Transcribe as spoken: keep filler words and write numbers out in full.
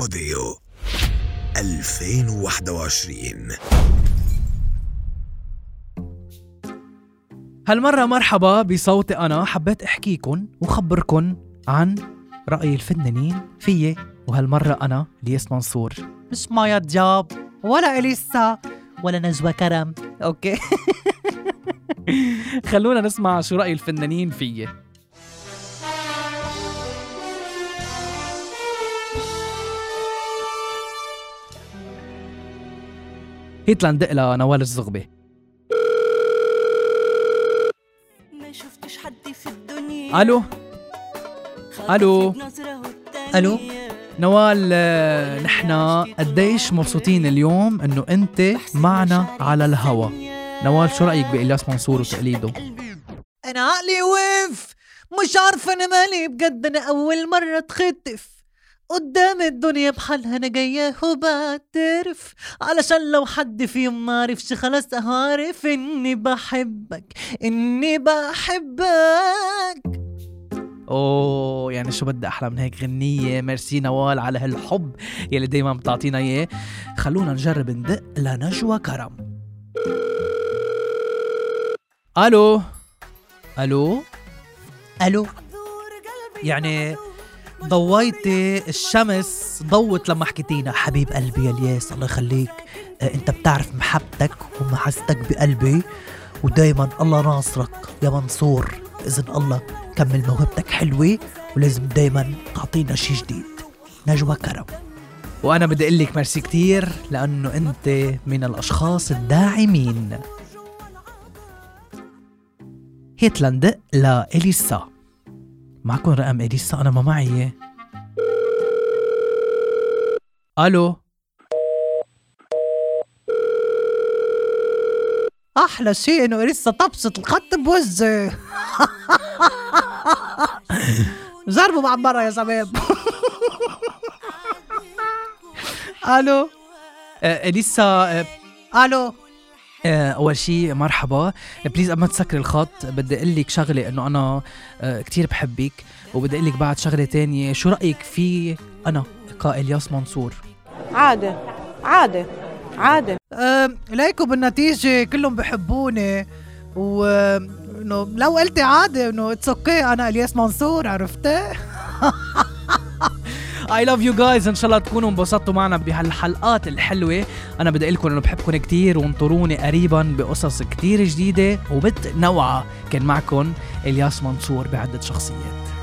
سبوديو ألفين وواحد وعشرين. هالمرة مرحبا بصوتي أنا، حبيت أحكيكن وخبركن عن رأي الفنانين فيي، وهالمرة أنا إلياس منصور، مش مايا دياب ولا إليسا ولا نجوى كرم. أوكي خلونا نسمع شو رأي الفنانين فيي. هيت لندق لها نوال الزغبي. ما شفتش حد في الدنيا. الو الو الو نوال، نحن قديش مبسوطين اليوم انه انت معنا على الهوا. نوال، شو رايك بإلياس منصور وتقليده؟ انا عقلي وقف، مش عارفه انا مالي بجد. انا اول مره اتخطف قدام الدنيا بحالها، انا جايه وبعترف، علشان لو حد فيهم ما عرفش خلاص هعرف اني بحبك اني بحبك. اوه، يعني شو بدي احلى من هيك غنيه. ميرسي نوال على هالحب يلي دايما بتعطينا اياه. خلونا نجرب ندق لنجوى كرم. الو الو الو يعني ضويتي الشمس، ضوت لما حكيتينا. حبيب قلبي يا الياس، الله يخليك، انت بتعرف محبتك ومحستك بقلبي، ودايما الله ناصرك يا منصور. باذن الله كمل موهبتك حلوه، ولازم دايما تعطينا شي جديد. نجوى كرم. وانا بدي اقول لك ميرسي كتير، لانه انت من الاشخاص الداعمين. هيت لندق لإليسا. معكم رقم إليسا؟ أنا ما معي. ألو. أحلى شيء إنه إليسا طبست الخط بوزة. جربوا مع برا يا شباب. ألو. إليسا. ألو. أول شيء مرحبا، بليز قبل ما تسكر الخط بدي أقلك شغلة، أنه أنا كتير بحبك، وبدي أقلك بعد شغلة تانية. شو رأيك في أنا كإلياس منصور؟ عادة عادة عادة. أه ليكوا بالنتيجة كلهم بحبوني، وأنه لو قلت عادة أنه اتسكي أنا إلياس منصور، عرفته؟ I love you guys. إن شاء الله تكونوا انبسطتوا معنا بهالحلقات الحلوة. أنا بدي أقلكم أنه بحبكم كتير، وانطروني قريبا بقصص كتير جديدة وبتنوعة. كان معكم إلياس منصور بعدة شخصيات.